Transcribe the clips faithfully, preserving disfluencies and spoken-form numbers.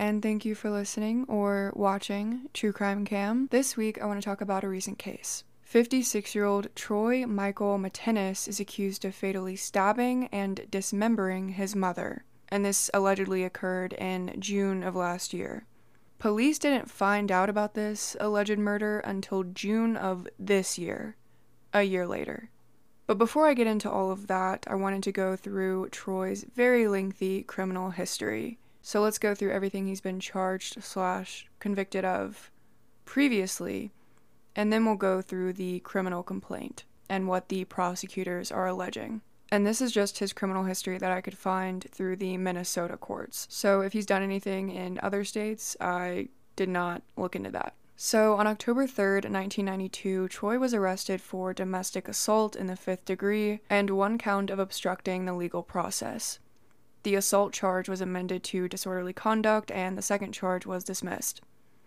and thank you for listening or watching True Crime Cam. This week, I want to talk about a recent case. fifty-six-year-old Troy Michael Mitteness is accused of fatally stabbing and dismembering his mother, and this allegedly occurred in June of last year. Police didn't find out about this alleged murder until June of this year, a year later. But before I get into all of that, I wanted to go through Troy's very lengthy criminal history. So let's go through everything he's been charged slash convicted of previously, and then we'll go through the criminal complaint and what the prosecutors are alleging. And this is just his criminal history that I could find through the Minnesota courts. So if he's done anything in other states, I did not look into that. So on October third, nineteen ninety-two, Troy was arrested for domestic assault in the fifth degree and one count of obstructing the legal process. The assault charge was amended to disorderly conduct, and the second charge was dismissed.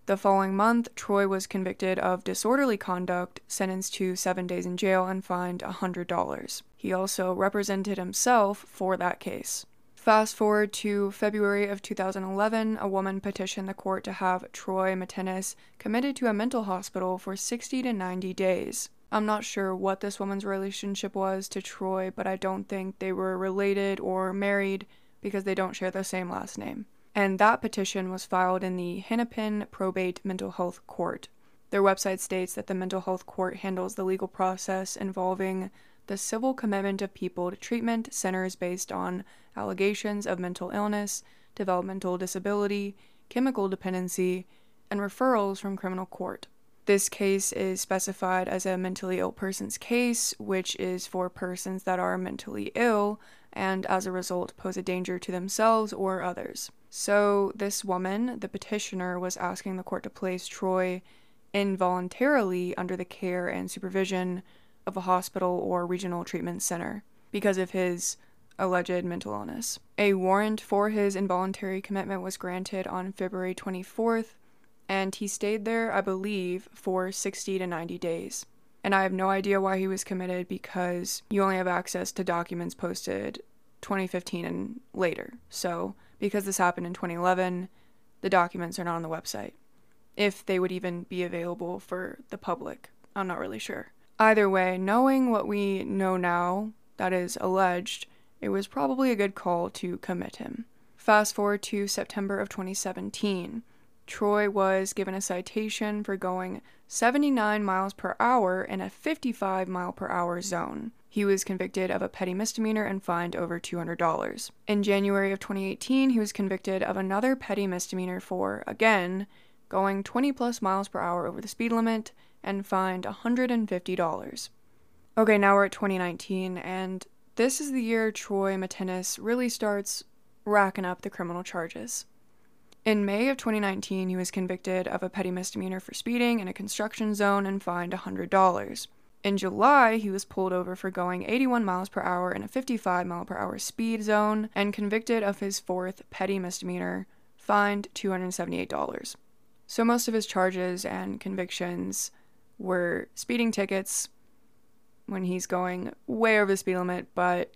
The following month, Troy was convicted of disorderly conduct, sentenced to seven days in jail, and fined one hundred dollars. He also represented himself for that case. Fast forward to February of two thousand eleven, a woman petitioned the court to have Troy Mitteness committed to a mental hospital for sixty to ninety days. I'm not sure what this woman's relationship was to Troy, but I don't think they were related or married because they don't share the same last name. And that petition was filed in the Hennepin Probate Mental Health Court. Their website states that the mental health court handles the legal process involving the civil commitment of people to treatment centers based on allegations of mental illness, developmental disability, chemical dependency, and referrals from criminal court. This case is specified as a mentally ill person's case, which is for persons that are mentally ill and as a result pose a danger to themselves or others. So this woman, the petitioner, was asking the court to place Troy involuntarily under the care and supervision of a hospital or regional treatment center because of his alleged mental illness. A warrant for his involuntary commitment was granted on February twenty-fourth, and he stayed there, I believe, for sixty to ninety days. And I have no idea why he was committed because you only have access to documents posted twenty fifteen and later. So because this happened in twenty eleven, the documents are not on the website. If they would even be available for the public, I'm not really sure. Either way, knowing what we know now, that is alleged, it was probably a good call to commit him. Fast forward to September of twenty seventeen. Troy was given a citation for going seventy-nine miles per hour in a fifty-five mile per hour zone. He was convicted of a petty misdemeanor and fined over two hundred dollars. In January of twenty eighteen, he was convicted of another petty misdemeanor for, again, going twenty plus miles per hour over the speed limit and fined one hundred fifty dollars. Okay, now we're at twenty nineteen, and this is the year Troy Mitteness really starts racking up the criminal charges. In May of twenty nineteen, he was convicted of a petty misdemeanor for speeding in a construction zone and fined one hundred dollars. In July, he was pulled over for going eighty-one miles per hour in a fifty-five mile per hour speed zone and convicted of his fourth petty misdemeanor, fined two hundred seventy-eight dollars. So most of his charges and convictions were speeding tickets when he's going way over the speed limit, but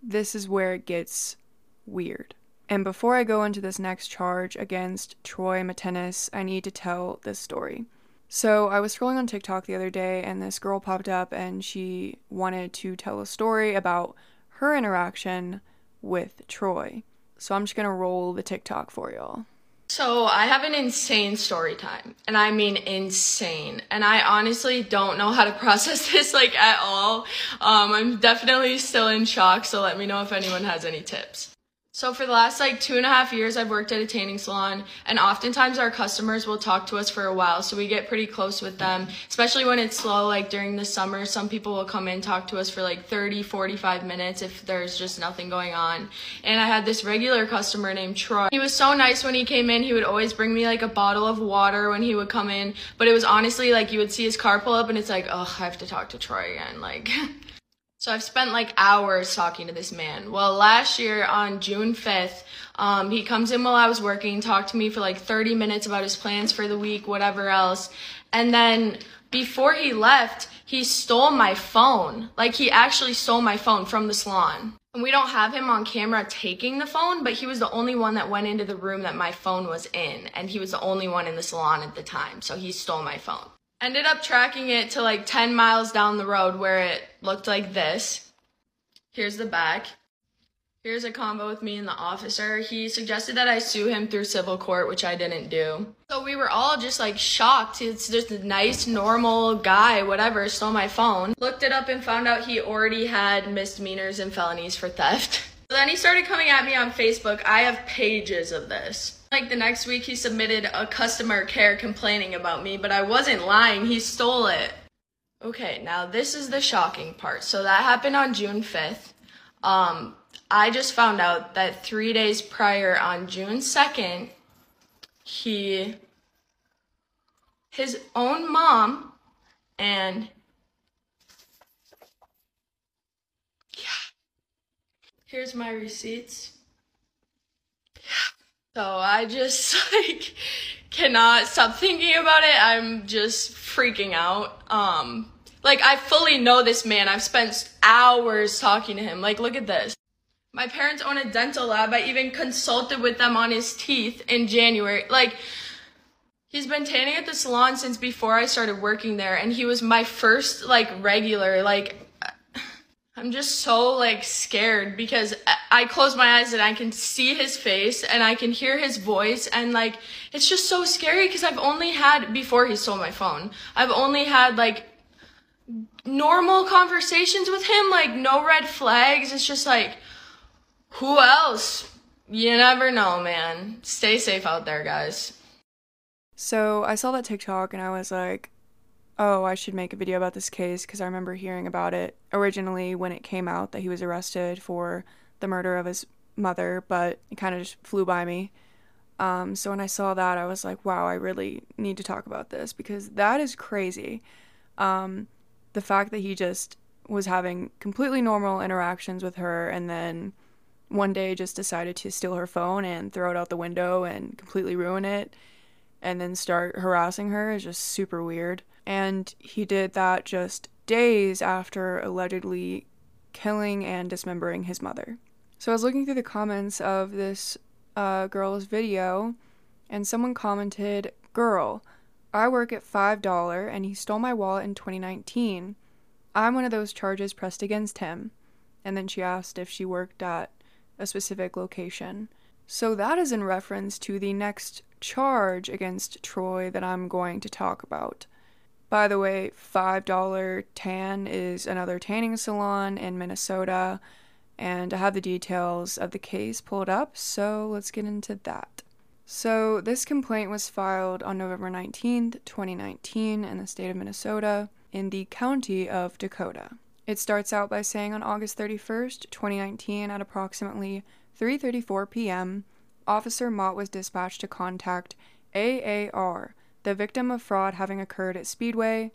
this is where it gets weird. And before I go into this next charge against Troy Mitteness, I need to tell this story. So I was scrolling on TikTok the other day, and this girl popped up, and she wanted to tell a story about her interaction with Troy. So I'm just gonna roll the TikTok for y'all. So I have an insane story time, and I mean insane. And I honestly don't know how to process this like at all. Um, I'm definitely still in shock, so let me know if anyone has any tips. So for the last like two and a half years, I've worked at a tanning salon, and oftentimes our customers will talk to us for a while, so we get pretty close with them, especially when it's slow, like during the summer. Some people will come in, talk to us for like thirty, forty-five minutes if there's just nothing going on. And I had this regular customer named Troy. He was so nice when he came in. He would always bring me like a bottle of water when he would come in, but it was honestly like you would see his car pull up and it's like, oh, I have to talk to Troy again, like... So I've spent like hours talking to this man. Well, last year on June fifth, um, he comes in while I was working, talked to me for like thirty minutes about his plans for the week, whatever else. And then before he left, he stole my phone. Like he actually stole my phone from the salon. And we don't have him on camera taking the phone, but he was the only one that went into the room that my phone was in, and he was the only one in the salon at the time, so he stole my phone. Ended up tracking it to like ten miles down the road where it looked like this. Here's the back. Here's a combo with me and the officer. He suggested that I sue him through civil court, which I didn't do. So we were all just like shocked. It's just a nice, normal guy, whatever, stole my phone. Looked it up and found out he already had misdemeanors and felonies for theft. So then he started coming at me on Facebook. I have pages of this. Like the next week he submitted a customer care complaining about me, but I wasn't lying, he stole it. Okay, now this is the shocking part. So that happened on June fifth. Um, I just found out that three days prior on June second, he, his own mom and, yeah, here's my receipts. Yeah. So I just like cannot stop thinking about it. I'm just freaking out. Um, like I fully know this man. I've spent hours talking to him. Like, look at this. My parents own a dental lab. I even consulted with them on his teeth in January. Like, he's been tanning at the salon since before I started working there, and he was my first, like, regular. Like, I'm just so, like, scared because I close my eyes and I can see his face and I can hear his voice, and, like, it's just so scary because I've only had, before he stole my phone, I've only had, like, normal conversations with him, like, no red flags. It's just, like... Who else? You never know, man. Stay safe out there, guys. So I saw that TikTok and I was like, oh, I should make a video about this case because I remember hearing about it originally when it came out that he was arrested for the murder of his mother, but it kind of just flew by me. Um, so when I saw that, I was like, wow, I really need to talk about this because that is crazy. Um, the fact that he just was having completely normal interactions with her and then one day just decided to steal her phone and throw it out the window and completely ruin it and then start harassing her is just super weird. And he did that just days after allegedly killing and dismembering his mother. So I was looking through the comments of this uh, girl's video and someone commented, "Girl, I work at five dollars and he stole my wallet in twenty nineteen. I'm one of those charges pressed against him." And then she asked if she worked at a specific location. So that is in reference to the next charge against Troy that I'm going to talk about. By the way, five dollar Tan is another tanning salon in Minnesota, and I have the details of the case pulled up, so let's get into that. So this complaint was filed on November nineteenth, twenty nineteen in the state of Minnesota in the county of Dakota. It starts out by saying on August thirty-first, twenty nineteen, at approximately three thirty-four p m, Officer Mott was dispatched to contact A A R, the victim of fraud having occurred at Speedway,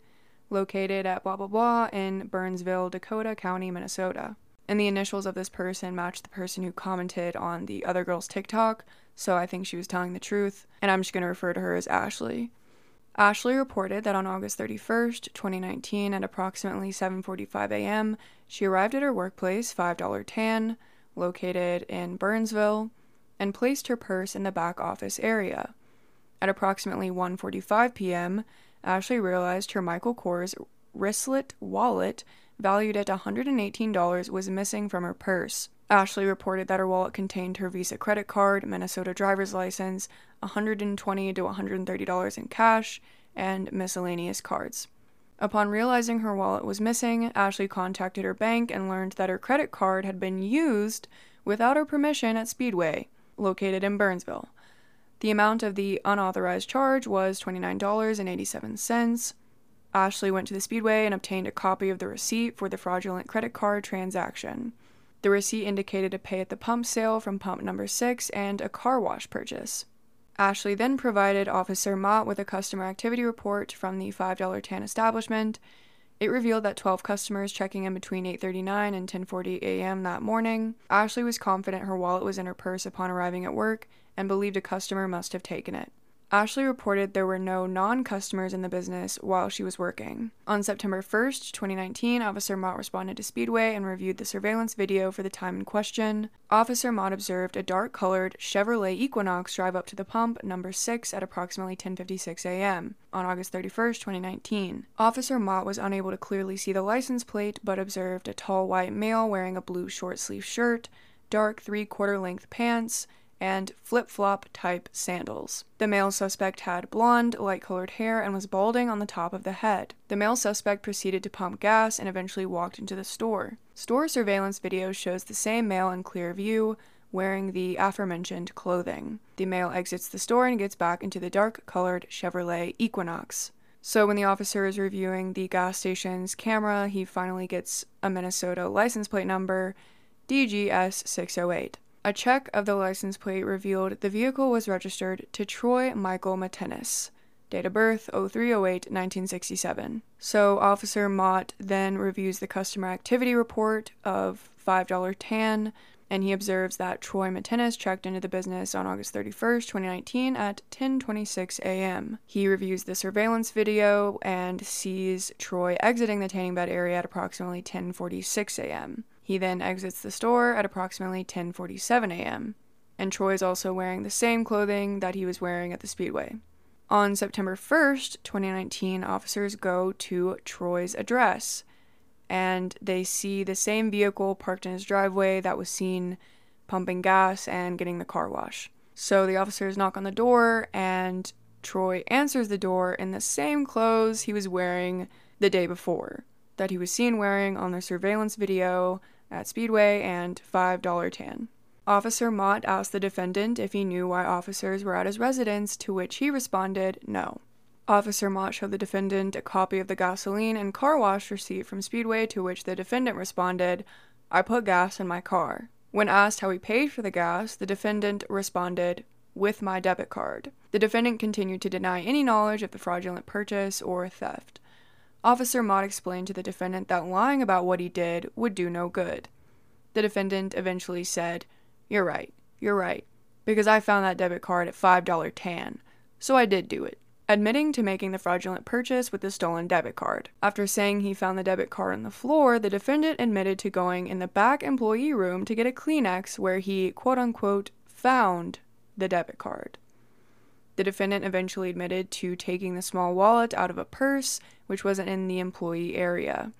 located at blah blah blah in Burnsville, Dakota County, Minnesota. And the initials of this person matched the person who commented on the other girl's TikTok, so I think she was telling the truth, and I'm just going to refer to her as Ashley. Ashley reported that on August thirty-first, twenty nineteen, at approximately seven forty-five a m, she arrived at her workplace, five dollar Tan, located in Burnsville, and placed her purse in the back office area. At approximately one forty-five p m, Ashley realized her Michael Kors wristlet wallet, valued at one hundred eighteen dollars, was missing from her purse. Ashley reported that her wallet contained her Visa credit card, Minnesota driver's license, one hundred twenty to one hundred thirty dollars in cash, and miscellaneous cards. Upon realizing her wallet was missing, Ashley contacted her bank and learned that her credit card had been used without her permission at Speedway, located in Burnsville. The amount of the unauthorized charge was twenty-nine dollars and eighty-seven cents. Ashley went to the Speedway and obtained a copy of the receipt for the fraudulent credit card transaction. The receipt indicated a pay at the pump sale from pump number six and a car wash purchase. Ashley then provided Officer Mott with a customer activity report from the five dollar Tan establishment. It revealed that twelve customers checking in between eight thirty-nine and ten forty a m that morning. Ashley was confident her wallet was in her purse upon arriving at work and believed a customer must have taken it. Ashley reported there were no non-customers in the business while she was working. On September first, twenty nineteen, Officer Mott responded to Speedway and reviewed the surveillance video for the time in question. Officer Mott observed a dark-colored Chevrolet Equinox drive up to the pump number six at approximately ten fifty-six a m on August thirty-first, twenty nineteen. Officer Mott was unable to clearly see the license plate, but observed a tall white male wearing a blue short-sleeved shirt, dark three-quarter-length pants, and flip-flop type sandals. The male suspect had blonde, light-colored hair and was balding on the top of the head. The male suspect proceeded to pump gas and eventually walked into the store. Store surveillance video shows the same male in clear view, wearing the aforementioned clothing. The male exits the store and gets back into the dark-colored Chevrolet Equinox. So when the officer is reviewing the gas station's camera, he finally gets a Minnesota license plate number, D G S six oh eight. A check of the license plate revealed the vehicle was registered to Troy Michael Mitteness, date of birth oh three oh eight nineteen sixty-seven. So Officer Mott then reviews the customer activity report of five dollar tan, and he observes that Troy Mitteness checked into the business on August thirty-first, twenty nineteen at ten twenty-six a m He reviews the surveillance video and sees Troy exiting the tanning bed area at approximately ten forty-six a m He then exits the store at approximately ten forty-seven a m, and Troy is also wearing the same clothing that he was wearing at the Speedway. On September first, twenty nineteen, officers go to Troy's address, and they see the same vehicle parked in his driveway that was seen pumping gas and getting the car wash. So the officers knock on the door, and Troy answers the door in the same clothes he was wearing the day before, that he was seen wearing on the surveillance video at Speedway, and five dollar tan. Officer Mott asked the defendant if he knew why officers were at his residence, to which he responded, no. Officer Mott showed the defendant a copy of the gasoline and car wash receipt from Speedway, to which the defendant responded, I put gas in my car. When asked how he paid for the gas, the defendant responded, with my debit card. The defendant continued to deny any knowledge of the fraudulent purchase or theft. Officer Mott explained to the defendant that lying about what he did would do no good. The defendant eventually said, You're right, you're right, because I found that debit card at five dollar tan, so I did do it, admitting to making the fraudulent purchase with the stolen debit card. After saying he found the debit card on the floor, the defendant admitted to going in the back employee room to get a Kleenex where he, quote-unquote, found the debit card. The defendant eventually admitted to taking the small wallet out of a purse, which wasn't in the employee area.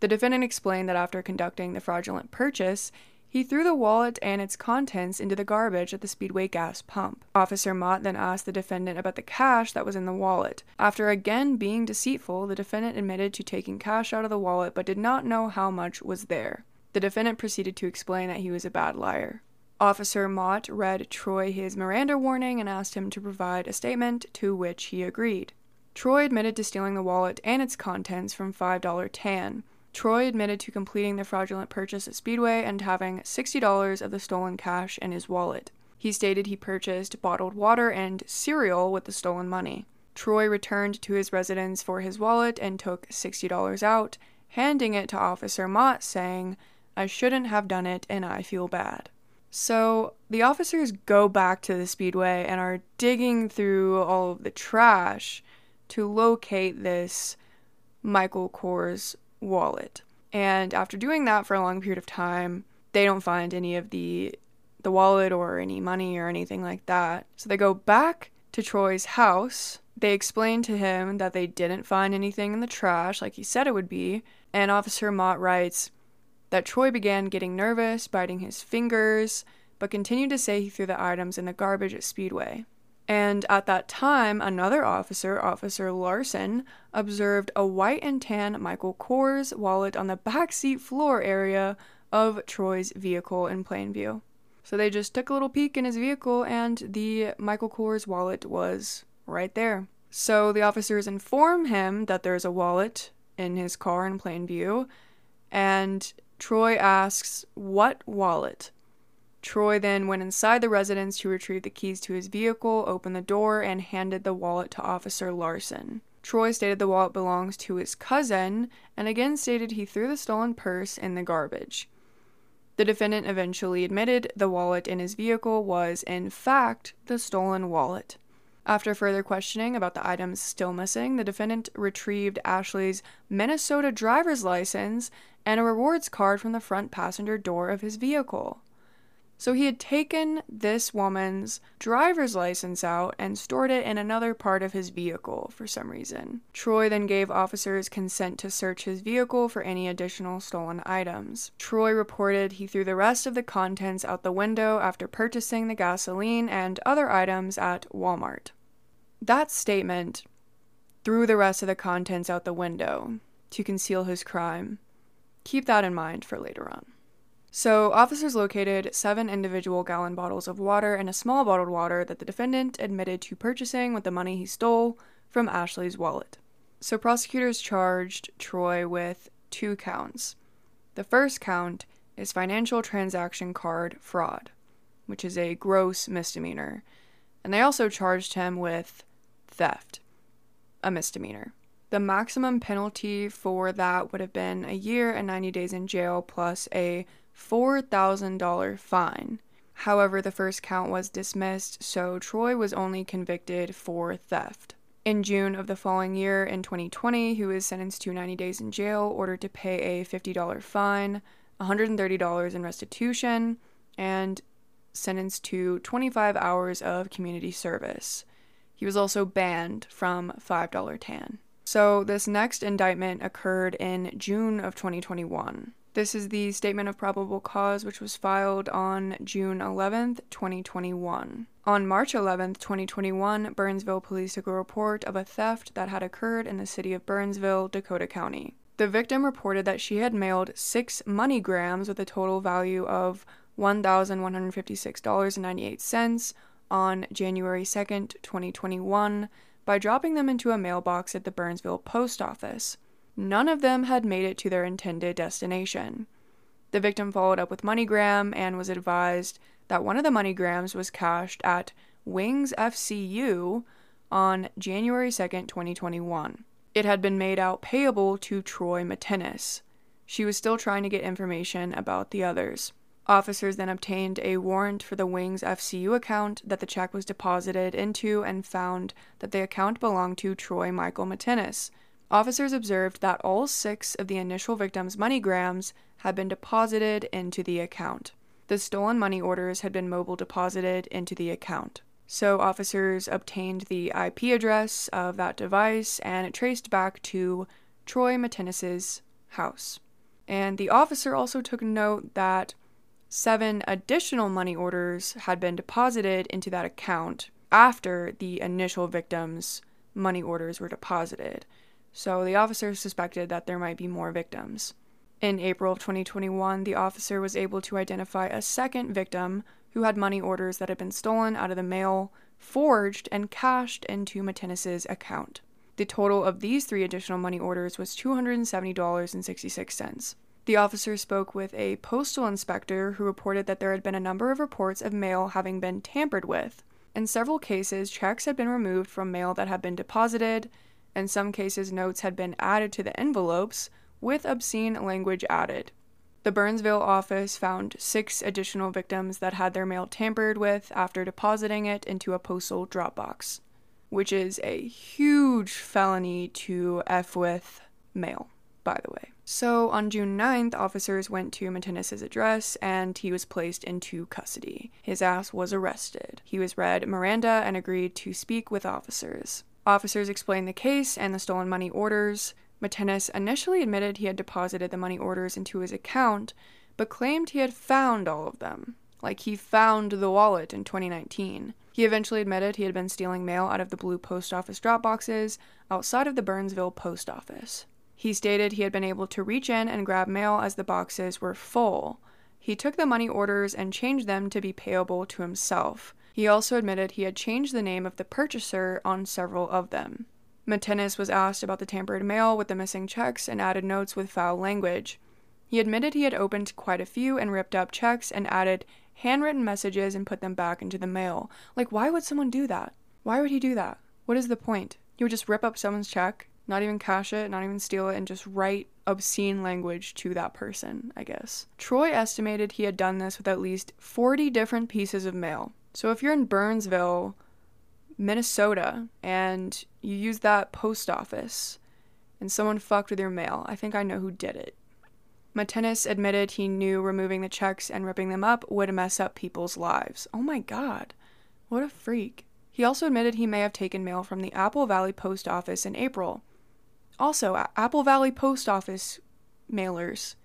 The defendant explained that after conducting the fraudulent purchase, he threw the wallet and its contents into the garbage at the Speedway gas pump. Officer Mott then asked the defendant about the cash that was in the wallet. After again being deceitful, the defendant admitted to taking cash out of the wallet but did not know how much was there. The defendant proceeded to explain that he was a bad liar. Officer Mott read Troy his Miranda warning and asked him to provide a statement, to which he agreed. Troy admitted to stealing the wallet and its contents from five dollar tan. Troy admitted to completing the fraudulent purchase at Speedway and having sixty dollars of the stolen cash in his wallet. He stated he purchased bottled water and cereal with the stolen money. Troy returned to his residence for his wallet and took sixty dollars out, handing it to Officer Mott, saying, I shouldn't have done it and I feel bad. So the officers go back to the Speedway and are digging through all of the trash to locate this Michael Kors wallet. And after doing that for a long period of time, they don't find any of the the wallet or any money or anything like that. So they go back to Troy's house. They explain to him that they didn't find anything in the trash like he said it would be. And Officer Mott writes that Troy began getting nervous, biting his fingers, but continued to say he threw the items in the garbage at Speedway. And at that time, another officer, Officer Larson, observed a white and tan Michael Kors wallet on the backseat floor area of Troy's vehicle in plain view. So they just took a little peek in his vehicle, and the Michael Kors wallet was right there. So the officers inform him that there's a wallet in his car in plain view, and Troy asks, what wallet? Troy then went inside the residence to retrieve the keys to his vehicle, opened the door, and handed the wallet to Officer Larson. Troy stated the wallet belongs to his cousin, and again stated he threw the stolen purse in the garbage. The defendant eventually admitted the wallet in his vehicle was, in fact, the stolen wallet. After further questioning about the items still missing, the defendant retrieved Ashley's Minnesota driver's license and a rewards card from the front passenger door of his vehicle. So he had taken this woman's driver's license out and stored it in another part of his vehicle for some reason. Troy then gave officers consent to search his vehicle for any additional stolen items. Troy reported he threw the rest of the contents out the window after purchasing the gasoline and other items at Walmart. That statement, threw the rest of the contents out the window to conceal his crime, keep that in mind for later on. So, officers located seven individual gallon bottles of water and a small bottled water that the defendant admitted to purchasing with the money he stole from Ashley's wallet. So, prosecutors charged Troy with two counts. The first count is financial transaction card fraud, which is a gross misdemeanor. And they also charged him with theft, a misdemeanor. The maximum penalty for that would have been a year and ninety days in jail plus a four thousand dollars fine. However, the first count was dismissed, so Troy was only convicted for theft. In June of the following year, in twenty twenty, he was sentenced to ninety days in jail, ordered to pay a fifty dollars fine, one hundred thirty dollars in restitution, and sentenced to twenty-five hours of community service. He was also banned from five dollar tan. So this next indictment occurred in June of twenty twenty-one. This is the Statement of Probable Cause, which was filed on June eleventh, twenty twenty-one. On March eleventh, twenty twenty-one, Burnsville police took a report of a theft that had occurred in the city of Burnsville, Dakota County. The victim reported that she had mailed six MoneyGrams with a total value of one thousand one hundred fifty-six dollars and ninety-eight cents on January second, twenty twenty-one, by dropping them into a mailbox at the Burnsville post office. None of them had made it to their intended destination. The victim followed up with MoneyGram and was advised that one of the MoneyGrams was cashed at Wings F C U on January second, twenty twenty-one. It had been made out payable to Troy Mitteness. She was still trying to get information about the others. Officers then obtained a warrant for the Wings F C U account that the check was deposited into and found that the account belonged to Troy Michael Mitteness. Officers observed that all six of the initial victim's MoneyGrams had been deposited into the account. The stolen money orders had been mobile deposited into the account. So officers obtained the I P address of that device and it traced back to Troy Mitteness's house. And the officer also took note that seven additional money orders had been deposited into that account after the initial victim's money orders were deposited. So the officer suspected that there might be more victims. In April of twenty twenty-one, the officer was able to identify a second victim who had money orders that had been stolen out of the mail, forged, and cashed into Mitteness's account. The total of these three additional money orders was two hundred seventy dollars and sixty-six cents. The officer spoke with a postal inspector who reported that there had been a number of reports of mail having been tampered with. In several cases, checks had been removed from mail that had been deposited. In some cases, notes had been added to the envelopes, with obscene language added. The Burnsville office found six additional victims that had their mail tampered with after depositing it into a postal drop box, which is a huge felony to F with mail, by the way. So on June ninth, officers went to Mitteness's address and he was placed into custody. His ass was arrested. He was read Miranda and agreed to speak with officers. Officers explained the case and the stolen money orders. Mitteness initially admitted he had deposited the money orders into his account, but claimed he had found all of them. Like, he found the wallet in twenty nineteen. He eventually admitted he had been stealing mail out of the blue post office drop boxes outside of the Burnsville post office. He stated he had been able to reach in and grab mail as the boxes were full. He took the money orders and changed them to be payable to himself. He also admitted he had changed the name of the purchaser on several of them. Mitteness was asked about the tampered mail with the missing checks and added notes with foul language. He admitted he had opened quite a few and ripped up checks and added handwritten messages and put them back into the mail. Like, why would someone do that? Why would he do that? What is the point? You would just rip up someone's check, not even cash it, not even steal it, and just write obscene language to that person, I guess. Troy estimated he had done this with at least forty different pieces of mail. So if you're in Burnsville, Minnesota, and you used that post office, and someone fucked with your mail. I think I know who did it. Mitteness admitted he knew removing the checks and ripping them up would mess up people's lives. Oh my god, what a freak. He also admitted he may have taken mail from the Apple Valley Post Office in April. Also, a- Apple Valley Post Office mailers.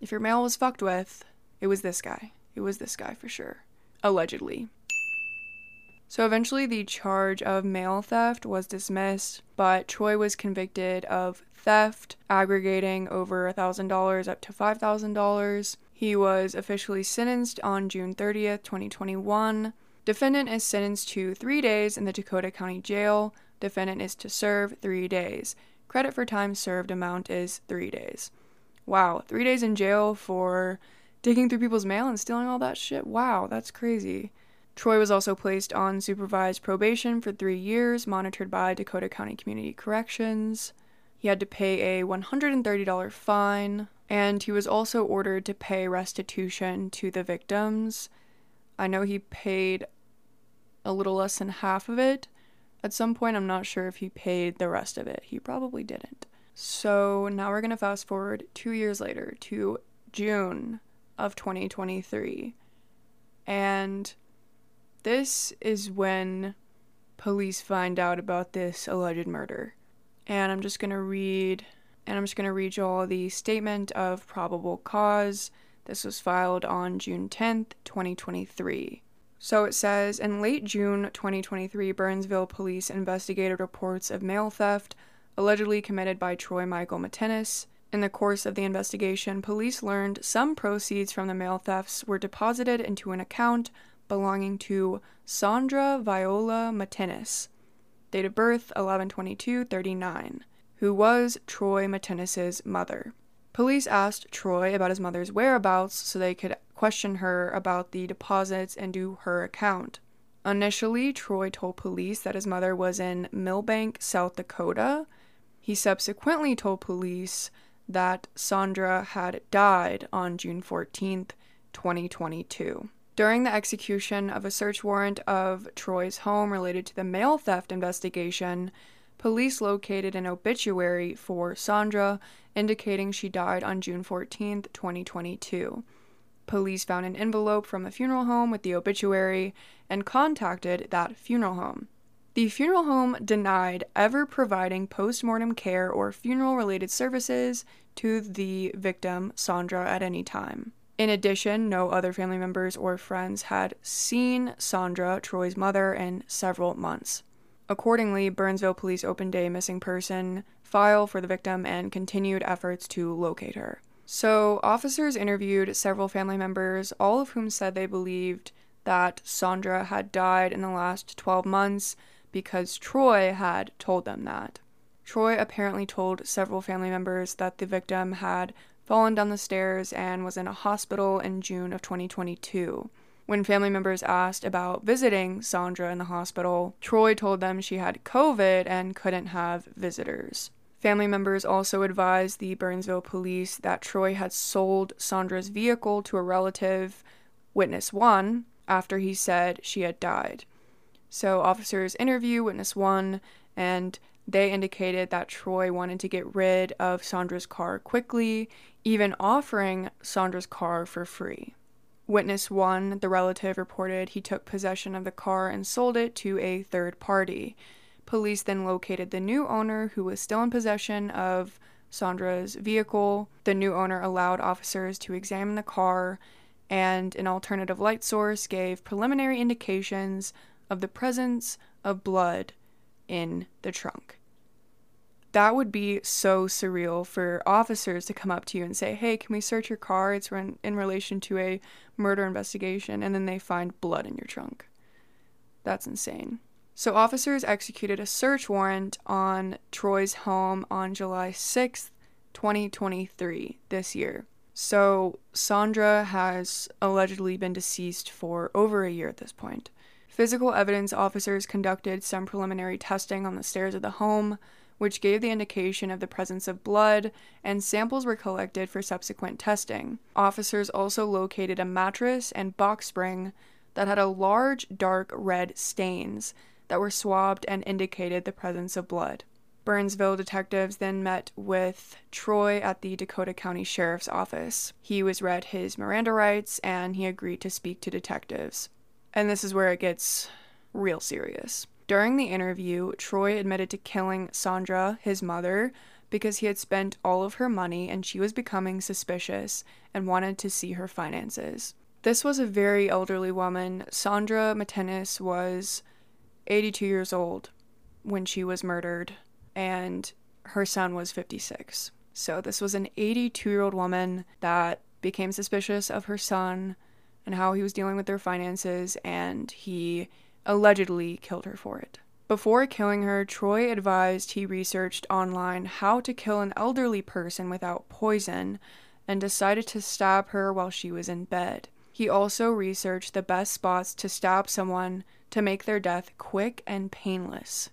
If your mail was fucked with, it was this guy. It was this guy for sure. Allegedly. So eventually the charge of mail theft was dismissed, but Troy was convicted of theft, aggregating over one thousand dollars up to five thousand dollars. He was officially sentenced on June thirtieth, twenty twenty-one. Defendant is sentenced to three days in the Dakota County Jail. Defendant is to serve three days. Credit for time served amount is three days. Wow, three days in jail for digging through people's mail and stealing all that shit? Wow, that's crazy. Troy was also placed on supervised probation for three years, monitored by Dakota County Community Corrections. He had to pay a one hundred thirty dollars fine, and he was also ordered to pay restitution to the victims. I know he paid a little less than half of it. At some point, I'm not sure if he paid the rest of it. He probably didn't. So now we're going to fast forward two years later to June of twenty twenty-three. And this is when police find out about this alleged murder. And I'm just going to read, and I'm just going to read you all the statement of probable cause. This was filed on June tenth, twenty twenty-three. So it says, in late June twenty twenty-three, Burnsville police investigated reports of mail theft allegedly committed by Troy Michael Mitteness. In the course of the investigation, police learned some proceeds from the mail thefts were deposited into an account belonging to Sandra Viola Mitteness, date of birth eleven twenty-two thirty-nine, who was Troy Mitteness's mother. Police asked Troy about his mother's whereabouts so they could question her about the deposits into her account. Initially, Troy told police that his mother was in Millbank, South Dakota. He subsequently told police that Sandra had died on June fourteenth, twenty twenty-two. During the execution of a search warrant of Troy's home related to the mail theft investigation, police located an obituary for Sandra, indicating she died on June fourteenth, twenty twenty-two. Police found an envelope from the funeral home with the obituary and contacted that funeral home. The funeral home denied ever providing post-mortem care or funeral-related services to the victim, Sandra, at any time. In addition, no other family members or friends had seen Sandra, Troy's mother, in several months. Accordingly, Burnsville police opened a missing person file for the victim and continued efforts to locate her. So, officers interviewed several family members, all of whom said they believed that Sandra had died in the last twelve months because Troy had told them that. Troy apparently told several family members that the victim had fallen down the stairs and was in a hospital in June of twenty twenty-two. When family members asked about visiting Sandra in the hospital, Troy told them she had COVID and couldn't have visitors. Family members also advised the Burnsville police that Troy had sold Sandra's vehicle to a relative, Witness One, after he said she had died. So officers interview Witness One, and they indicated that Troy wanted to get rid of Sandra's car quickly, even offering Sandra's car for free. Witness one, the relative, reported he took possession of the car and sold it to a third party. Police then located the new owner, who was still in possession of Sandra's vehicle. The new owner allowed officers to examine the car, and an alternative light source gave preliminary indications of the presence of blood in the trunk. That would be so surreal for officers to come up to you and say, hey, can we search your car? It's in, in relation to a murder investigation, and then they find blood in your trunk. That's insane. So officers executed a search warrant on Troy's home on July sixth, twenty twenty-three, this year. So Sandra has allegedly been deceased for over a year at this point. Physical evidence officers conducted some preliminary testing on the stairs of the home, which gave the indication of the presence of blood, and samples were collected for subsequent testing. Officers also located a mattress and box spring that had a large dark red stains that were swabbed and indicated the presence of blood. Burnsville detectives then met with Troy at the Dakota County Sheriff's Office. He was read his Miranda rights, and he agreed to speak to detectives. And this is where it gets real serious. During the interview, Troy admitted to killing Sandra, his mother, because he had spent all of her money and she was becoming suspicious and wanted to see her finances. This was a very elderly woman. Sandra Mitteness was eighty-two years old when she was murdered, and her son was fifty-six. So this was an eighty-two-year-old woman that became suspicious of her son and how he was dealing with their finances, and he allegedly killed her for it. Before killing her, Troy advised he researched online how to kill an elderly person without poison and decided to stab her while she was in bed. He also researched the best spots to stab someone to make their death quick and painless.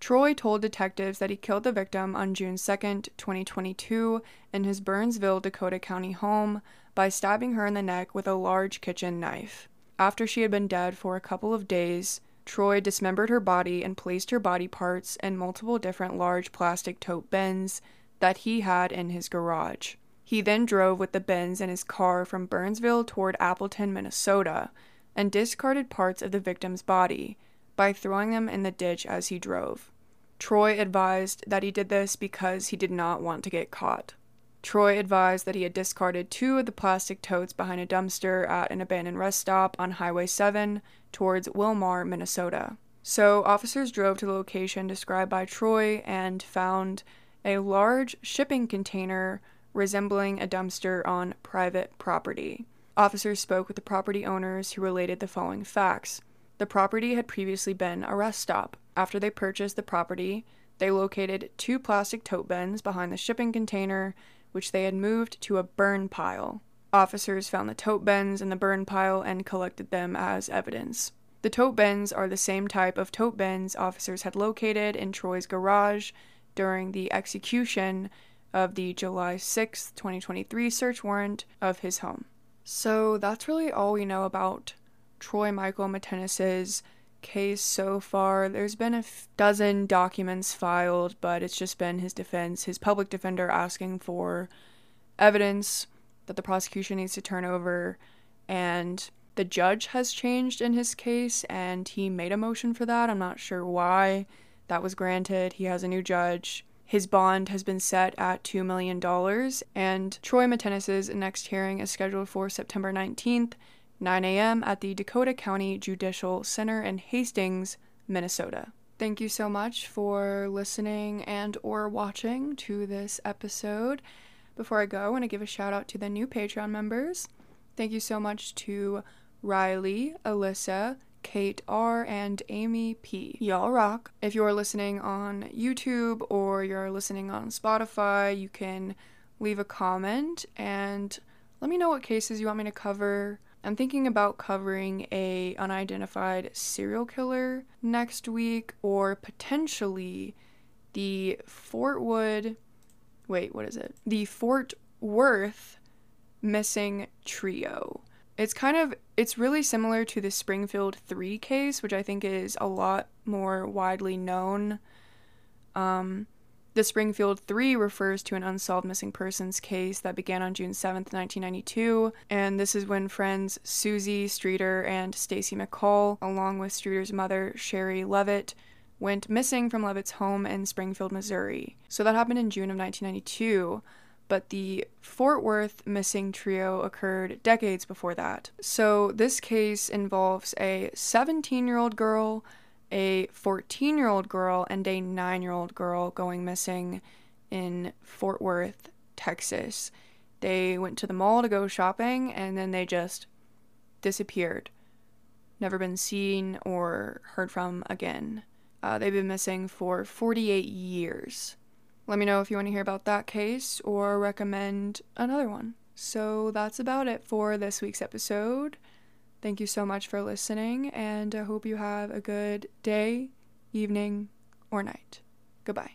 Troy told detectives that he killed the victim on June second, twenty twenty-two, in his Burnsville, Dakota County home by stabbing her in the neck with a large kitchen knife. After she had been dead for a couple of days, Troy dismembered her body and placed her body parts in multiple different large plastic tote bins that he had in his garage. He then drove with the bins in his car from Burnsville toward Appleton, Minnesota, and discarded parts of the victim's body by throwing them in the ditch as he drove. Troy advised that he did this because he did not want to get caught. Troy advised that he had discarded two of the plastic totes behind a dumpster at an abandoned rest stop on Highway seven towards Wilmar, Minnesota. So officers drove to the location described by Troy and found a large shipping container resembling a dumpster on private property. Officers spoke with the property owners who related the following facts. The property had previously been a rest stop. After they purchased the property, they located two plastic tote bins behind the shipping container, which they had moved to a burn pile. Officers found the tote bins in the burn pile and collected them as evidence. The tote bins are the same type of tote bins officers had located in Troy's garage during the execution of the July sixth, twenty twenty-three search warrant of his home. So that's really all we know about Troy Michael Mitteness's case so far. There's been a f- dozen documents filed, but it's just been his defense, his public defender, asking for evidence that the prosecution needs to turn over, and the judge has changed in his case, and he made a motion for that. I'm not sure why that was granted. He has a new judge. His bond has been set at two million dollars, and Troy Mitteness's next hearing is scheduled for September nineteenth, nine a.m. at the Dakota County Judicial Center in Hastings, Minnesota. Thank you so much for listening and or watching to this episode. Before I go, I want to give a shout out to the new Patreon members. Thank you so much to Riley, Alyssa, Kate R, and Amy P. Y'all rock. If you're listening on YouTube or you're listening on Spotify, you can leave a comment and let me know what cases you want me to cover. I'm thinking about covering a unidentified serial killer next week, or potentially the Fort Wood, wait, what is it? The Fort Worth missing trio. It's kind of, it's really similar to the Springfield three case, which I think is a lot more widely known. Um, the Springfield three refers to an unsolved missing persons case that began on June seventh, nineteen ninety-two, and this is when friends Susie Streeter and Stacy McCall, along with Streeter's mother, Sherry Levitt, went missing from Levitt's home in Springfield, Missouri. So that happened in June of nineteen ninety-two. But the Fort Worth missing trio occurred decades before that. So this case involves a seventeen-year-old girl, a fourteen-year-old girl, and a nine-year-old girl going missing in Fort Worth, Texas. They went to the mall to go shopping, and then they just disappeared. Never been seen or heard from again. Uh, they've been missing for forty-eight years. Let me know if you want to hear about that case or recommend another one. So that's about it for this week's episode. Thank you so much for listening, and I hope you have a good day, evening, or night. Goodbye.